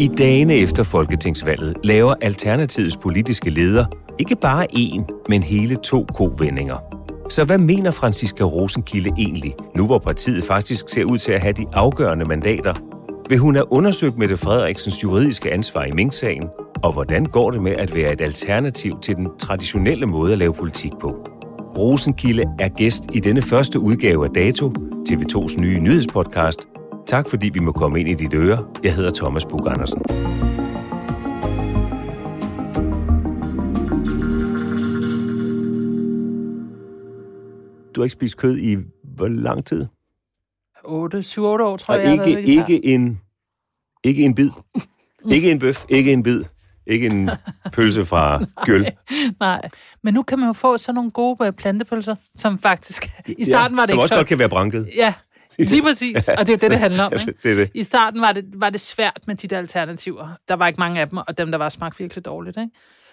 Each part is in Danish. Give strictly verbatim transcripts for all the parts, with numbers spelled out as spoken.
I dagene efter folketingsvalget laver Alternativets politiske leder ikke bare én, men hele to kovendinger. Så hvad mener Franciska Rosenkilde egentlig, nu hvor partiet faktisk ser ud til at have de afgørende mandater? Vil hun have undersøgt Mette Frederiksens juridiske ansvar i Mink-sagen? Og hvordan går det med at være et alternativ til den traditionelle måde at lave politik på? Rosenkilde er gæst i denne første udgave af Dato, T V tos nye nyhedspodcast. Tak fordi vi må komme ind i dit øre. Jeg hedder Thomas Buch-Andersen. Du har ikke spist kød i hvor lang tid? otte, syv, otte år, tror og jeg. Ikke, ikke, en, ikke en bid. Ikke en bøf, ikke en bid. Ikke en pølse fra Gyl. Nej, nej, men nu kan man jo få sådan nogle gode plantepølser, som faktisk... I starten ja, var det ikke så... Som også godt kan være branket. Ja, lige præcis, og det er jo det, det handler om. Ikke? Det det. I starten var det, var det svært med de der alternativer. Der var ikke mange af dem, og dem, der var smagt virkelig dårligt. Ikke?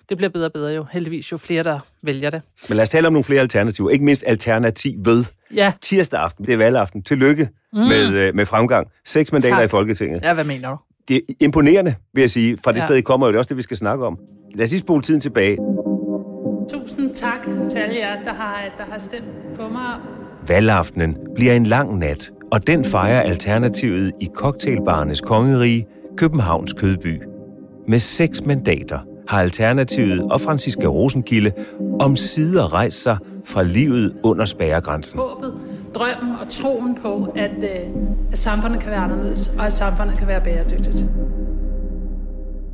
Det bliver bedre og bedre jo. Heldigvis jo flere, der vælger det. Men lad os tale om nogle flere alternativer. Ikke mindst Alternativet. Ja. Tirsdag aften, det er valgaften. Tillykke mm. med, med fremgang. Seks mandater tak. I Folketinget. Ja, hvad mener du? Det er imponerende, vil jeg sige. Fra det ja. sted, I kommer, og det er også det, vi skal snakke om. Lad os lige spole tiden tilbage. Tusind tak til alle jer, der har, der har stemt på mig. Valgaftenen bliver en lang nat, og den fejrer Alternativet i cocktailbarernes kongerige, Københavns Kødby. Med seks mandater har Alternativet og Franciska Rosenkilde omsider rejst sig fra livet under spærregrænsen. Håbet, drømmen og troen på, at, at samfundet kan være anderledes, og at samfundet kan være bæredygtigt.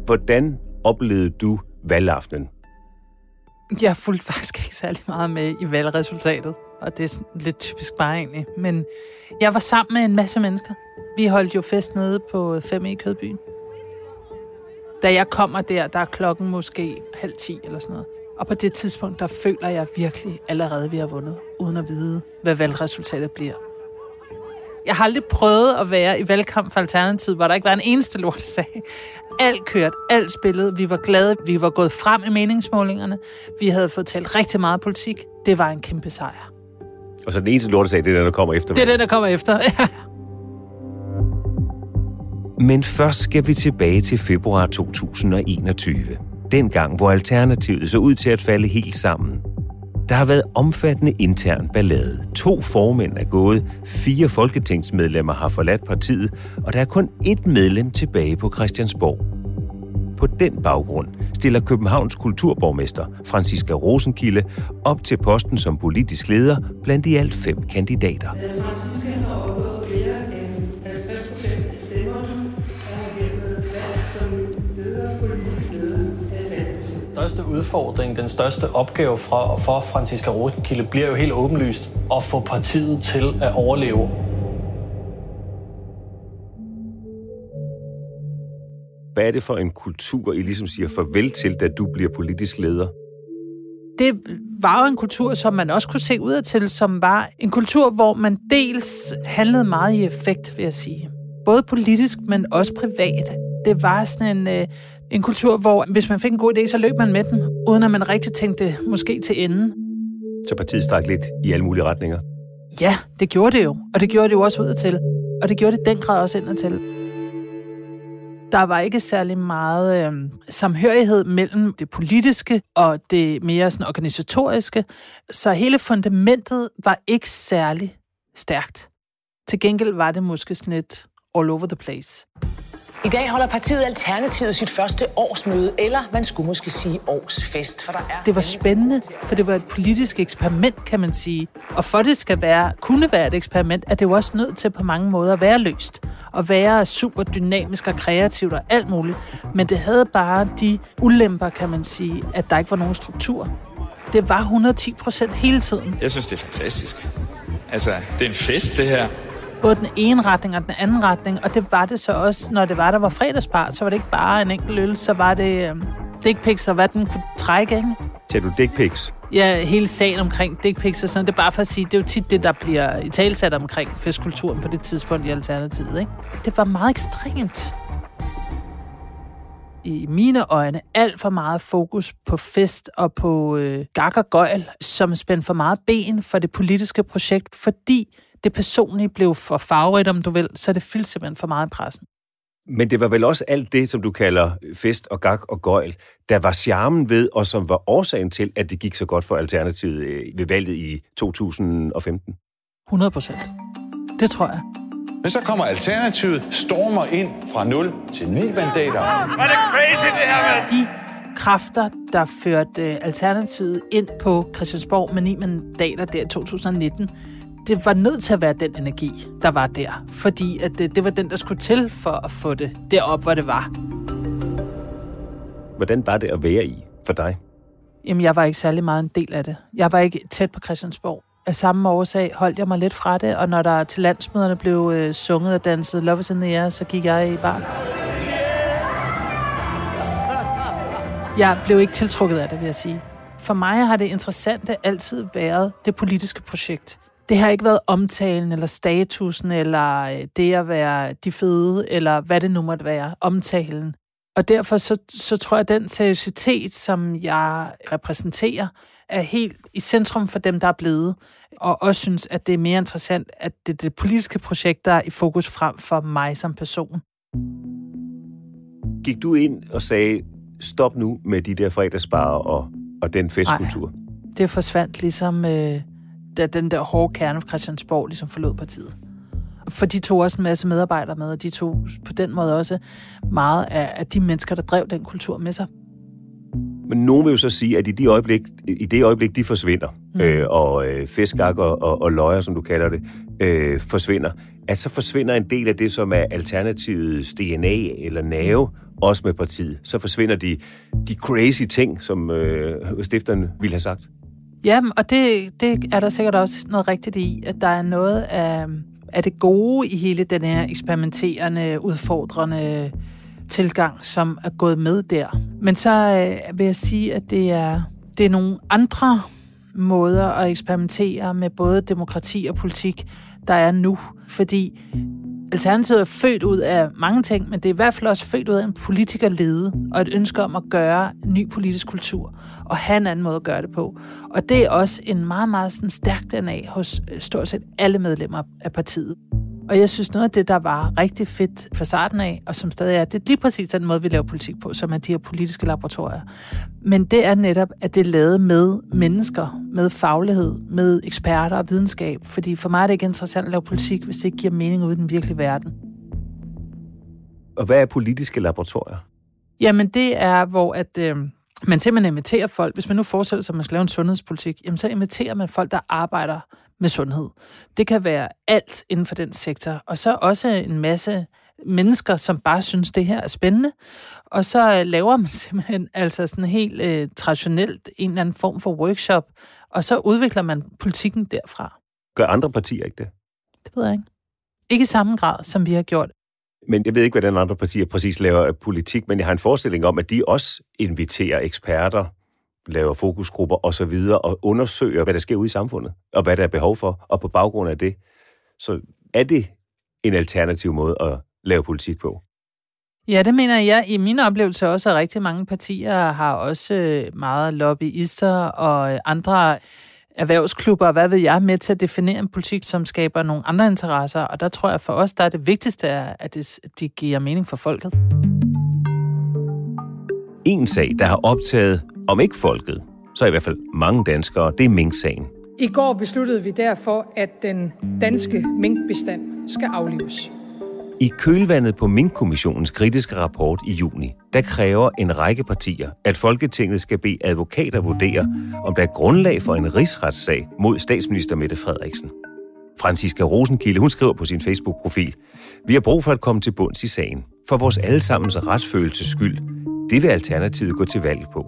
Hvordan oplevede du valgaftenen? Jeg fulgte faktisk ikke særlig meget med i valgresultatet. Og det er lidt typisk bare egentlig. Men jeg var sammen med en masse mennesker. Vi holdt jo fest nede på fem i Kødbyen. Da jeg kommer der, der er klokken måske halv ti eller sådan noget. Og på det tidspunkt, der føler jeg virkelig allerede, vi har vundet, uden at vide, hvad valgresultatet bliver. Jeg har aldrig prøvet at være i valgkamp for Alternativet, hvor der ikke var en eneste lort sag. Alt kørt, alt spillet. Vi var glade, vi var gået frem i meningsmålingerne. Vi havde fået talt rigtig meget politik. Det var en kæmpe sejr. Og så den eneste lortesag, det er den, der kommer efter. Det er den, der kommer efter, ja. Men først skal vi tilbage til februar to tusind og enogtyve. Dengang, hvor Alternativet så ud til at falde helt sammen. Der har været omfattende intern ballade. To formænd er gået, fire folketingsmedlemmer har forladt partiet, og der er kun ét medlem tilbage på Christiansborg. På den baggrund stiller Københavns kulturborgmester Franciska Rosenkilde op til posten som politisk leder blandt i alt fem kandidater. Franciska har opgået mere end halvtreds procent af stemmerne, og har gennemført valg som leder, politisk leder. Den største udfordring, den største opgave for, for Franciska Rosenkilde bliver jo helt åbenlyst at få partiet til at overleve. Hvad er det for en kultur, I ligesom siger farvel til, da du bliver politisk leder? Det var jo en kultur, som man også kunne se udadtil, som var en kultur, hvor man dels handlede meget i effekt, vil jeg sige. Både politisk, men også privat. Det var sådan en, øh, en kultur, hvor hvis man fik en god idé, så løb man med den, uden at man rigtig tænkte måske til enden. Så partiet stræk lidt i alle mulige retninger? Ja, det gjorde det jo. Og det gjorde det jo også udadtil. Og det gjorde det den grad også indadtil. Der var ikke særlig meget øh, samhørighed mellem det politiske og det mere sådan, organisatoriske, så hele fundamentet var ikke særlig stærkt. Til gengæld var det måske sådan lidt all over the place. I dag holder partiet Alternativet sit første årsmøde, eller man skulle måske sige årsfest, for der er... Det var spændende, for det var et politisk eksperiment, kan man sige. Og for det skal være, kunne være et eksperiment, er det jo også nødt til på mange måder at være løst. Og være super dynamisk og kreativt og alt muligt. Men det havde bare de ulemper, kan man sige, at der ikke var nogen struktur. Det var hundrede og ti procent hele tiden. Jeg synes, det er fantastisk. Altså, det er en fest, det her. Både den ene retning og den anden retning, og det var det så også, når det var, der var fredagsbar, så var det ikke bare en enkelt øl, så var det øh, dick pics og hvad den kunne trække, ikke? Tager du dick pics? Ja, hele sagen omkring dick pics og sådan, det er bare for at sige, det er jo tit det, der bliver i talsat omkring festkulturen på det tidspunkt i Alternativet, ikke? Det var meget ekstremt. I mine øjne alt for meget fokus på fest og på øh, gak og gøjl, som spændte for meget ben for det politiske projekt, fordi det personlige blev for farverigt, om du vil, så det fyldte simpelthen for meget i pressen. Men det var vel også alt det, som du kalder fest og gak og gøjl, der var charmen ved, og som var årsagen til, at det gik så godt for Alternativet ved valget i to tusind og femten? hundrede procent. Det tror jeg. Men så kommer Alternativet, stormer ind fra nul til ni mandater. Var det crazy, det her, man? De kræfter, der førte Alternativet ind på Christiansborg med ni mandater der i to tusind og nitten, det var nødt til at være den energi, der var der. Fordi at det, det var den, der skulle til for at få det derop, hvor det var. Hvordan var det at være i for dig? Jamen, jeg var ikke særlig meget en del af det. Jeg var ikke tæt på Christiansborg. Af samme årsag holdt jeg mig lidt fra det, og når der til landsmøderne blev øh, sunget og danset Love is in the air, så gik jeg i bar. Jeg blev ikke tiltrukket af det, vil jeg sige. For mig har det interessante altid været det politiske projekt. Det har ikke været omtalen, eller statusen, eller det at være de fede, eller hvad det nu måtte være, omtalen. Og derfor så, så tror jeg, at den seriøsitet, som jeg repræsenterer, er helt i centrum for dem, der er blevet. Og også synes, at det er mere interessant, at det er det politiske projekt, der er i fokus frem for mig som person. Gik du ind og sagde, stop nu med de der fredagsbarer og, og den festkultur? Nej, det forsvandt ligesom... Øh da den der hårde kerne fra Christiansborg ligesom forlod partiet. For de tog også en masse medarbejdere med, og de tog på den måde også meget af, af de mennesker, der drev den kultur med sig. Men nogen vil jo så sige, at i, de øjeblik, i det øjeblik, de forsvinder, mm. øh, og øh, festgak og, og, og løjer, som du kalder det, øh, forsvinder, at så forsvinder en del af det, som er Alternativets D N A eller nerve, også med partiet. Så forsvinder de, de crazy ting, som øh, stifterne ville have sagt. Ja, og det, det er der sikkert også noget rigtigt i, at der er noget af, af det gode i hele den her eksperimenterende, udfordrende tilgang, som er gået med der. Men så øh, vil jeg sige, at det er, det er nogle andre måder at eksperimentere med både demokrati og politik, der er nu. Fordi Alternativet er født ud af mange ting, men det er i hvert fald også født ud af en politikerlede og et ønske om at gøre en ny politisk kultur og have en anden måde at gøre det på. Og det er også en meget, meget sådan stærk D N A hos stort set alle medlemmer af partiet. Og jeg synes, noget af det, der var rigtig fedt fra starten af, og som stadig er, det er lige præcis den måde, vi laver politik på, som er de her politiske laboratorier. Men det er netop, at det er lavet med mennesker, med faglighed, med eksperter og videnskab. Fordi for mig er det ikke interessant at lave politik, hvis det ikke giver mening ude i den virkelige verden. Og hvad er politiske laboratorier? Jamen, det er, hvor at... Øh, man simpelthen inviterer folk. Hvis man nu forestiller sig, at man skal lave en sundhedspolitik, jamen så inviterer man folk, der arbejder med sundhed. Det kan være alt inden for den sektor. Og så også en masse mennesker, som bare synes, det her er spændende. Og så laver man simpelthen altså sådan helt øh, traditionelt en eller anden form for workshop, og så udvikler man politikken derfra. Gør andre partier ikke det? Det ved jeg ikke. Ikke i samme grad, som vi har gjort. Men jeg ved ikke, hvordan andre partier præcis laver politik, men jeg har en forestilling om, at de også inviterer eksperter, laver fokusgrupper osv., og undersøger, hvad der sker ude i samfundet, og hvad der er behov for, og på baggrund af det. Så er det en alternativ måde at lave politik på? Ja, det mener jeg. I min oplevelse også, at rigtig mange partier har også meget lobbyister og andre erhvervsklubber, hvad ved jeg, med til at definere en politik, som skaber nogle andre interesser, og der tror jeg for os, der er det vigtigste, at de giver mening for folket. En sag, der har optaget, om ikke folket, så i hvert fald mange danskere, det er Mink-sagen. I går besluttede vi derfor, at den danske minkbestand skal aflives. I kølvandet på Minkkommissionens kritiske rapport i juni, der kræver en række partier, at Folketinget skal bede advokater vurdere, om der er grundlag for en rigsretssag mod statsminister Mette Frederiksen. Franciska Rosenkilde, hun skriver på sin Facebook-profil, vi har brug for at komme til bunds i sagen, for vores allesammens retsfølelses skyld. Det vil Alternativet gå til valg på.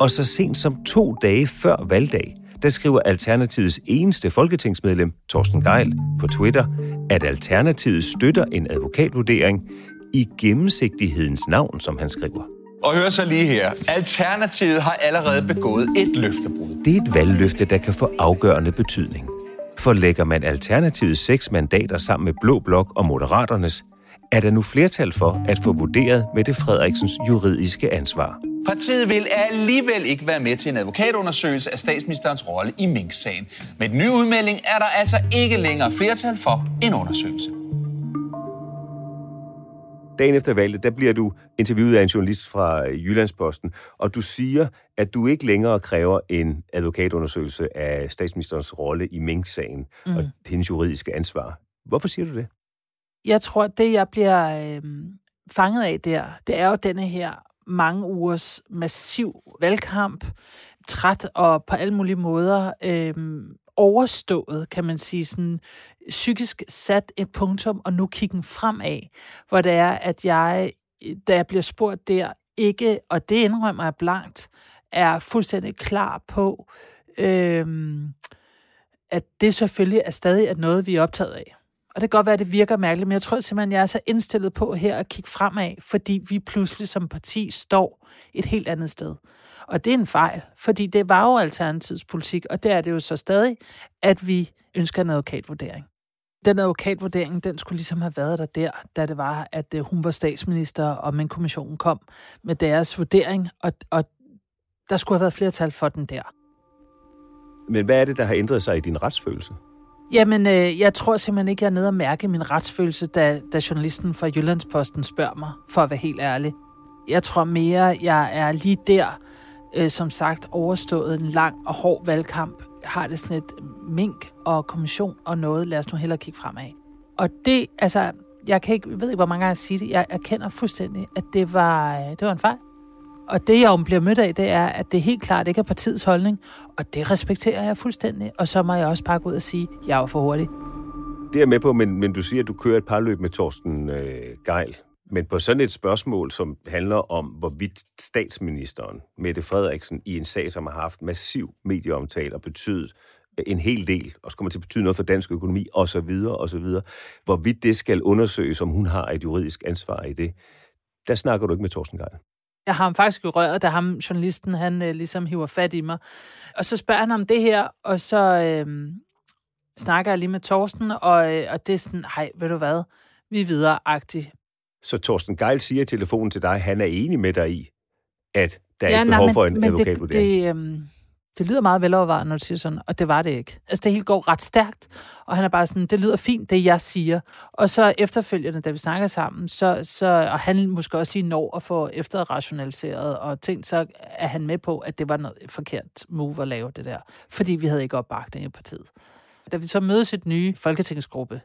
Og så sent som to dage før valgdag, der skriver Alternativets eneste folketingsmedlem, Torsten Gejl, på Twitter, at Alternativet støtter en advokatvurdering i gennemsigtighedens navn, som han skriver. Og hør så lige her. Alternativet har allerede begået et løftebrud. Det er et valgløfte, der kan få afgørende betydning. For lægger man Alternativets seks mandater sammen med Blå Blok og Moderaternes, er der nu flertal for at få vurderet Mette Frederiksens juridiske ansvar. Partiet vil alligevel ikke være med til en advokatundersøgelse af statsministerens rolle i Mink-sagen. Med den nye udmelding er der altså ikke længere flertal for en undersøgelse. Dagen efter valget, der bliver du interviewet af en journalist fra Jyllandsposten, og du siger, at du ikke længere kræver en advokatundersøgelse af statsministerens rolle i Mink-sagen mm. og hendes juridiske ansvar. Hvorfor siger du det? Jeg tror, det jeg bliver øh, fanget af der, det er jo denne her mange ugers massiv valgkamp, træt og på alle mulige måder øh, overstået, kan man sige, sådan psykisk sat et punktum, og nu kiggen fremad, hvor det er, at jeg, da jeg bliver spurgt der, ikke, og det indrømmer jeg blankt, er fuldstændig klar på, øh, at det selvfølgelig er stadig noget, vi er optaget af. Og det kan godt være, at det virker mærkeligt, men jeg tror simpelthen, at jeg er så indstillet på her at kigge fremad, fordi vi pludselig som parti står et helt andet sted. Og det er en fejl, fordi det var jo Alternativets politik, og der er det jo så stadig, at vi ønsker en advokatvurdering. Den advokatvurdering, den skulle ligesom have været der der, da det var, at hun var statsminister, og Minkkommissionen kom med deres vurdering, og, og der skulle have været flertal for den der. Men hvad er det, der har ændret sig i din retsfølelse? Jamen, øh, jeg tror simpelthen ikke, jeg er nede og mærke min retsfølelse, da, da journalisten fra Jyllandsposten spørger mig, for at være helt ærlig. Jeg tror mere, jeg er lige der, øh, som sagt, overstået en lang og hård valgkamp. Har det sådan et mink og kommission og noget, lad os nu hellere kigge fremad. Og det, altså, jeg kan ikke, jeg ved ikke, hvor mange gange jeg siger det, jeg erkender fuldstændig, at det var, det var en fejl. Og det, jeg bliver mødt af, det er, at det helt klart ikke er partiets holdning, og det respekterer jeg fuldstændig, og så må jeg også pakke ud og sige, at jeg var for hurtig. Det er jeg med på, men, men du siger, at du kører et parløb med Torsten øh, Gejl. Men på sådan et spørgsmål, som handler om, hvorvidt statsministeren, Mette Frederiksen, i en sag, som har haft massiv medieomtale og betydet en hel del, og kommer til at betyde noget for dansk økonomi, osv., osv., hvorvidt det skal undersøges, om hun har et juridisk ansvar i det, der snakker du ikke med Torsten Gejl. Jeg har ham faktisk jo røret, da ham, journalisten, han øh, ligesom hiver fat i mig. Og så spørger han om det her, og så, øh, snakker jeg lige med Torsten, og, og det er sådan, hej, ved du hvad, vi er videre-agtigt. Så Torsten Gejl siger i telefonen til dig, han er enig med dig i, at der er ja, ikke nej, behov men, for en advokatvurdering. Det, det, øh, det lyder meget velovervejet, når du siger sådan, og det var det ikke. Altså, det hele går ret stærkt, og han er bare sådan, det lyder fint, det jeg siger. Og så efterfølgende, da vi snakker sammen, så, så, og han måske også lige når at få efterrationaliseret og tænkt, så er han med på, at det var noget forkert move at lave det der, fordi vi havde ikke opbakning i partiet. Da vi så mødes i den nye folketingsgruppe,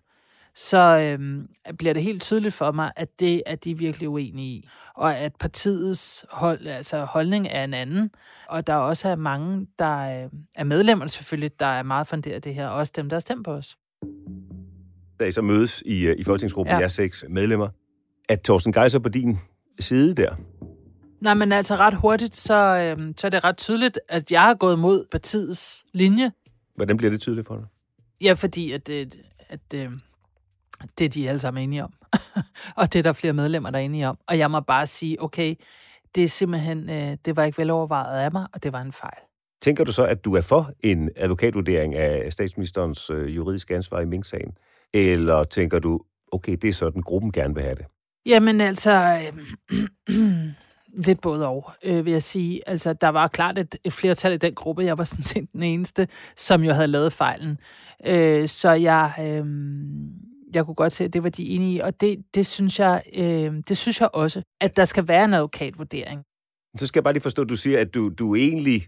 så øhm, bliver det helt tydeligt for mig, at det er de virkelig uenige i. Og at partiets hold, altså holdning er en anden. Og der også er mange, der øh, er medlemmer selvfølgelig, der er meget funderet det her. Og også dem, der har stemt på os. Da I så mødes i, i folketingsgruppen, ja. jer seks medlemmer, at Torsten Gejl på din side der? Nej, men altså ret hurtigt, så, øh, så er det ret tydeligt, at jeg er gået mod partiets linje. Hvordan bliver det tydeligt for dig? Ja, fordi at... at, at øh, det er de alle sammen enige om. Og det er der flere medlemmer, der er enige om. Og jeg må bare sige, okay, det er simpelthen, øh, det var ikke velovervejet af mig, og det var en fejl. Tænker du så, at du er for en advokatvurdering af statsministerens øh, juridiske ansvar i Mink-sagen? Eller tænker du, okay, det er sådan, gruppen gerne vil have det? Jamen altså, øh, lidt både og, øh, vil jeg sige. Altså, der var klart et, et flertal i den gruppe. Jeg var sådan set den eneste, som jo havde lavet fejlen. Øh, så jeg... Øh, Jeg kunne godt se, at det var de enige i, og det, det, synes jeg, øh, det synes jeg også, at der skal være en advokatvurdering. Så skal jeg bare lige forstå, at du siger, at du, du egentlig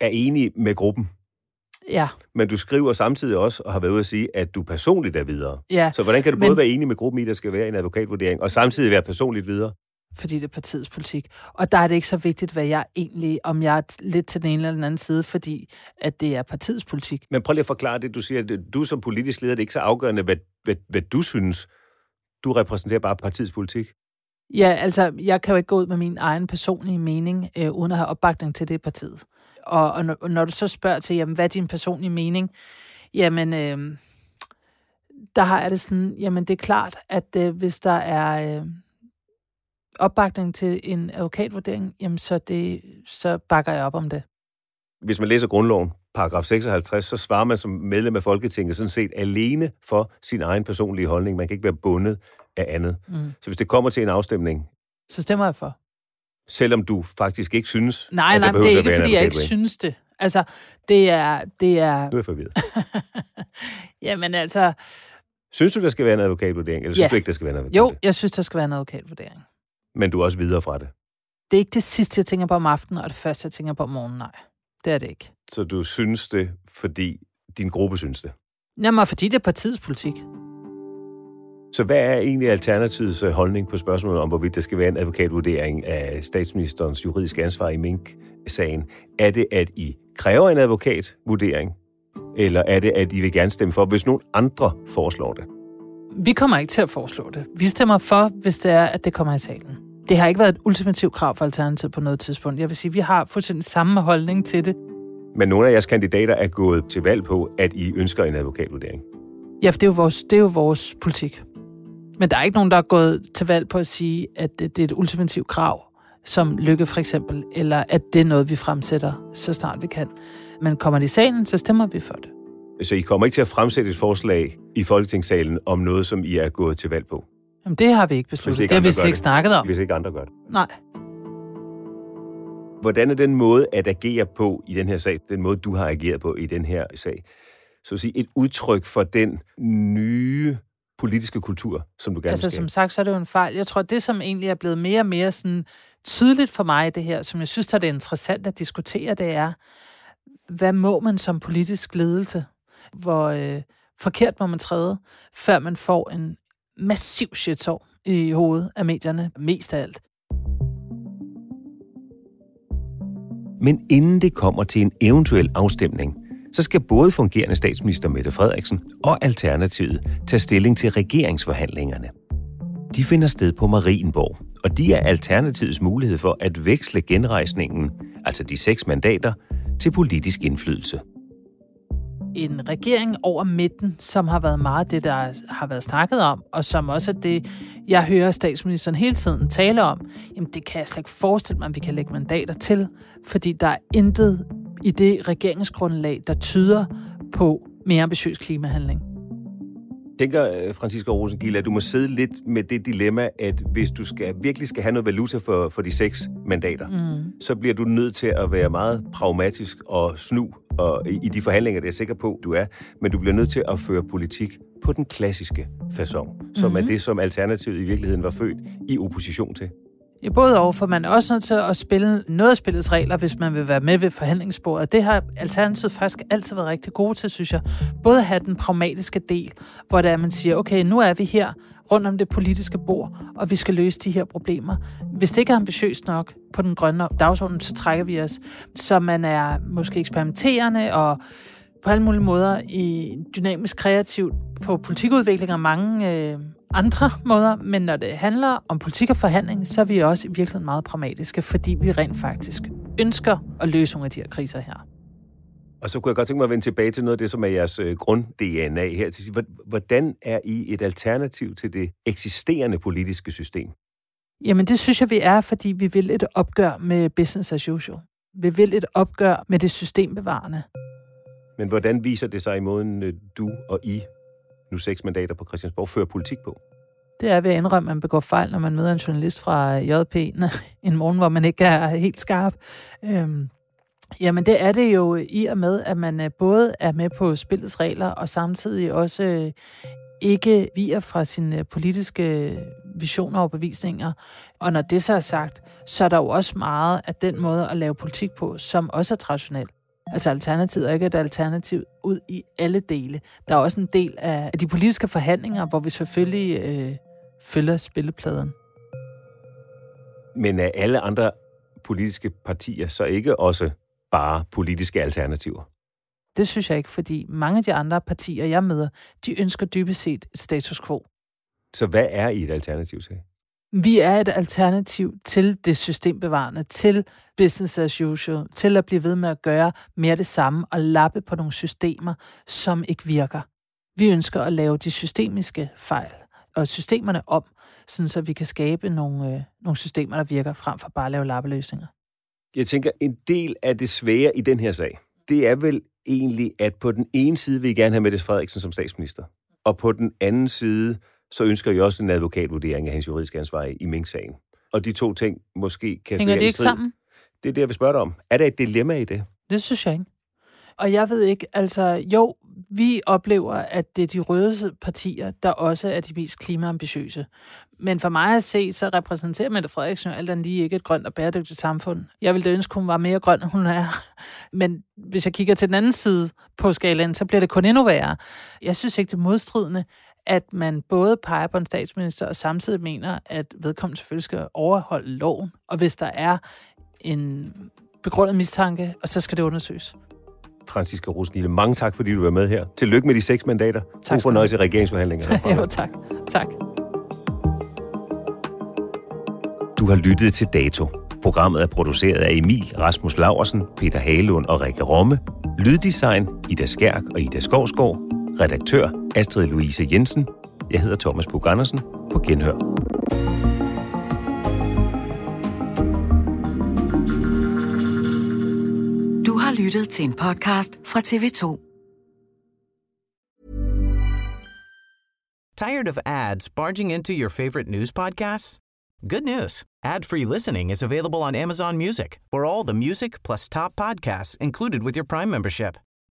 er enig med gruppen. Ja. Men du skriver samtidig også, og har været ude at sige, at du personligt er videre. Ja. Så hvordan kan du både Men... være enig med gruppen i, at der skal være en advokatvurdering, og samtidig være personligt videre? Fordi det er partiets politik. Og der er det ikke så vigtigt, hvad jeg egentlig, om jeg er lidt til den ene eller den anden side, fordi at det er partiets politik. Men prøv lige at forklare det. Du siger, at du som politisk leder, det er ikke så afgørende, hvad, hvad, hvad du synes. Du repræsenterer bare partiets politik. Ja, altså, jeg kan jo ikke gå ud med min egen personlige mening, øh, uden at have opbakning til det partiet. Og, og når, når du så spørger til, jamen, hvad er din personlige mening? Jamen... Øh, der er det sådan, jamen, det er klart, at øh, hvis der er... Øh, opbakning til en advokatvurdering, jamen så, det, så bakker jeg op om det. Hvis man læser grundloven, paragraf seksoghalvtreds, så svarer man som medlem af Folketinget sådan set alene for sin egen personlige holdning. Man kan ikke være bundet af andet. Mm. Så hvis det kommer til en afstemning... Så stemmer jeg for. Selvom du faktisk ikke synes... Nej, nej, det, det er ikke, fordi jeg ikke synes det. Altså, det er... Det er... Nu er jeg forvirret. Jamen altså... Synes du, der skal være en advokatvurdering, eller ja. synes du ikke, der skal være en advokatvurdering? Jo, jeg synes, der skal være en advokatvurdering. Men du er også videre fra det. Det er ikke det sidste, jeg tænker på om aftenen, og det første, jeg tænker på om morgenen, nej. Det er det ikke. Så du synes det, fordi din gruppe synes det? Jamen, fordi det er partiets politik. Så hvad er egentlig Alternativets holdning på spørgsmålet om, hvorvidt der skal være en advokatvurdering af statsministerens juridiske ansvar i Mink-sagen? Er det, at I kræver en advokatvurdering, eller er det, at I vil gerne stemme for, hvis nogen andre foreslår det? Vi kommer ikke til at foreslå det. Vi stemmer for, hvis det er, at det kommer i salen. Det har ikke været et ultimativt krav for Alternativet på noget tidspunkt. Jeg vil sige, at vi har fuldstændig samme holdning til det. Men nogle af jeres kandidater er gået til valg på, at I ønsker en advokatvurdering. Ja, for det er jo vores, det er jo vores politik. Men der er ikke nogen, der er gået til valg på at sige, at det, det er et ultimativt krav, som Lykke for eksempel, eller at det er noget, vi fremsætter, så snart vi kan. Men kommer det i salen, så stemmer vi for det. Så I kommer ikke til at fremsætte et forslag i Folketingssalen om noget, som I er gået til valg på? Jamen, det har vi ikke besluttet. Ikke det har vi slet ikke snakket om. Hvis ikke andre gør det. Nej. Hvordan er den måde at agere på i den her sag, den måde, du har ageret på i den her sag, så at sige, et udtryk for den nye politiske kultur, som du gerne altså, skal? Altså, som sagt, så er det jo en fejl. Jeg tror, det, som egentlig er blevet mere og mere sådan tydeligt for mig i det her, som jeg synes, der er interessant at diskutere, det er, hvad må man som politisk ledelse? Hvor øh, forkert må man træde, før man får en massiv shitstorm i hovedet af medierne, mest af alt. Men inden det kommer til en eventuel afstemning, så skal både fungerende statsminister Mette Frederiksen og Alternativet tage stilling til regeringsforhandlingerne. De finder sted på Marienborg, og de er Alternativets mulighed for at veksle genrejsningen, altså de seks mandater, til politisk indflydelse. En regering over midten, som har været meget det, der har været snakket om, og som også er det, jeg hører statsministeren hele tiden tale om, jamen det kan jeg slet ikke forestille mig, at vi kan lægge mandater til, fordi der er intet i det regeringsgrundlag, der tyder på mere ambitiøs klimahandling. Tænker, Franciska Rosenkilde, at du må sidde lidt med det dilemma, at hvis du skal, virkelig skal have noget valuta for, for de seks mandater, mm. så bliver du nødt til at være meget pragmatisk og snu og, i de forhandlinger, det er jeg sikker på, du er. Men du bliver nødt til at føre politik på den klassiske façon, som mm-hmm. er det, som Alternativet i virkeligheden var født i opposition til. Ja, både over, for man er også nødt til at spille noget af spillets regler, hvis man vil være med ved forhandlingsbordet. Det har Alternativet faktisk altid været rigtig gode til, synes jeg. Både at have den pragmatiske del, hvor der man siger, okay, nu er vi her rundt om det politiske bord, og vi skal løse de her problemer. Hvis det ikke er ambitiøst nok på den grønne dagsorden, så trækker vi os. Så man er måske eksperimenterende og på alle mulige måder i dynamisk kreativt på politikudvikling og mange øh, andre måder, men når det handler om politik og forhandling, så er vi også i virkeligheden meget pragmatiske, fordi vi rent faktisk ønsker at løse nogle af de her kriser her. Og så kunne jeg godt tænke mig at vende tilbage til noget af det, som er jeres grund-D N A her. Hvordan er I et alternativ til det eksisterende politiske system? Jamen det synes jeg, vi er, fordi vi vil et opgør med business as usual. Vi vil et opgør med det systembevarende. Men hvordan viser det sig i måden, du og I, nu seks mandater på Christiansborg, fører politik på? Det er ved at indrømme, at man begår fejl, når man møder en journalist fra J P en morgen, hvor man ikke er helt skarp. Øhm, jamen det er det jo i og med, at man både er med på spillets regler, og samtidig også ikke viger fra sine politiske visioner og bevisninger. Og når det så er sagt, så er der jo også meget af den måde at lave politik på, som også er traditionelt. Altså Alternativet er ikke et alternativ ud i alle dele. Der er også en del af de politiske forhandlinger, hvor vi selvfølgelig øh, følger spillepladen. Men er alle andre politiske partier så ikke også bare politiske alternativer? Det synes jeg ikke, fordi mange af de andre partier, jeg møder, de ønsker dybest set status quo. Så hvad er I et alternativ til? Vi er et alternativ til det systembevarende, til business as usual, til at blive ved med at gøre mere det samme og lappe på nogle systemer, som ikke virker. Vi ønsker at lave de systemiske fejl og systemerne om, sådan så vi kan skabe nogle, øh, nogle systemer, der virker, frem for bare at lave lappeløsninger. Jeg tænker, en del af det svære i den her sag, det er vel egentlig, at på den ene side vil I gerne have Mette Frederiksen som statsminister, og på den anden side så ønsker I også en advokatvurdering af hans juridiske ansvar i Mink-sagen. Og de to ting måske kan hænger være i strid. Hænger det ikke sammen? Det er det, jeg vil spørge dig om. Er der et dilemma i det? Det synes jeg ikke. Og jeg ved ikke, altså jo, vi oplever, at det er de røde partier, der også er de mest klimaambitiøse. Men for mig at se, så repræsenterer Mette Frederiksen jo alt andet lige ikke et grønt og bæredygtigt samfund. Jeg ville da ønske, hun var mere grøn, end hun er. Men hvis jeg kigger til den anden side på skalaen, så bliver det kun endnu værre. Jeg synes ikke, det er modstridende, at man både peger på en statsminister og samtidig mener, at vedkommende selvfølgelig skal overholde loven, og hvis der er en begrundet mistanke, og så skal det undersøges. Franciska Rosenkilde, mange tak, fordi du var med her. Tillykke med de seks mandater. God fornøjelse i regeringsforhandlingerne. Jo, tak. Tak. Du har lyttet til Dato. Programmet er produceret af Emil Rasmus Laursen, Peter Hagelund og Rikke Romme. Lyddesign Ida Skjerk og Ida Skovsgaard. Redaktør Astrid Louise Jensen. Jeg hedder Thomas Buch-Andersen. På genhør. Lyttet til en podcast fra T V to. Tired of ads barging into your favorite news podcasts? Good news. Ad-free listening is available on Amazon Music for all the music plus top podcasts included with your Prime membership.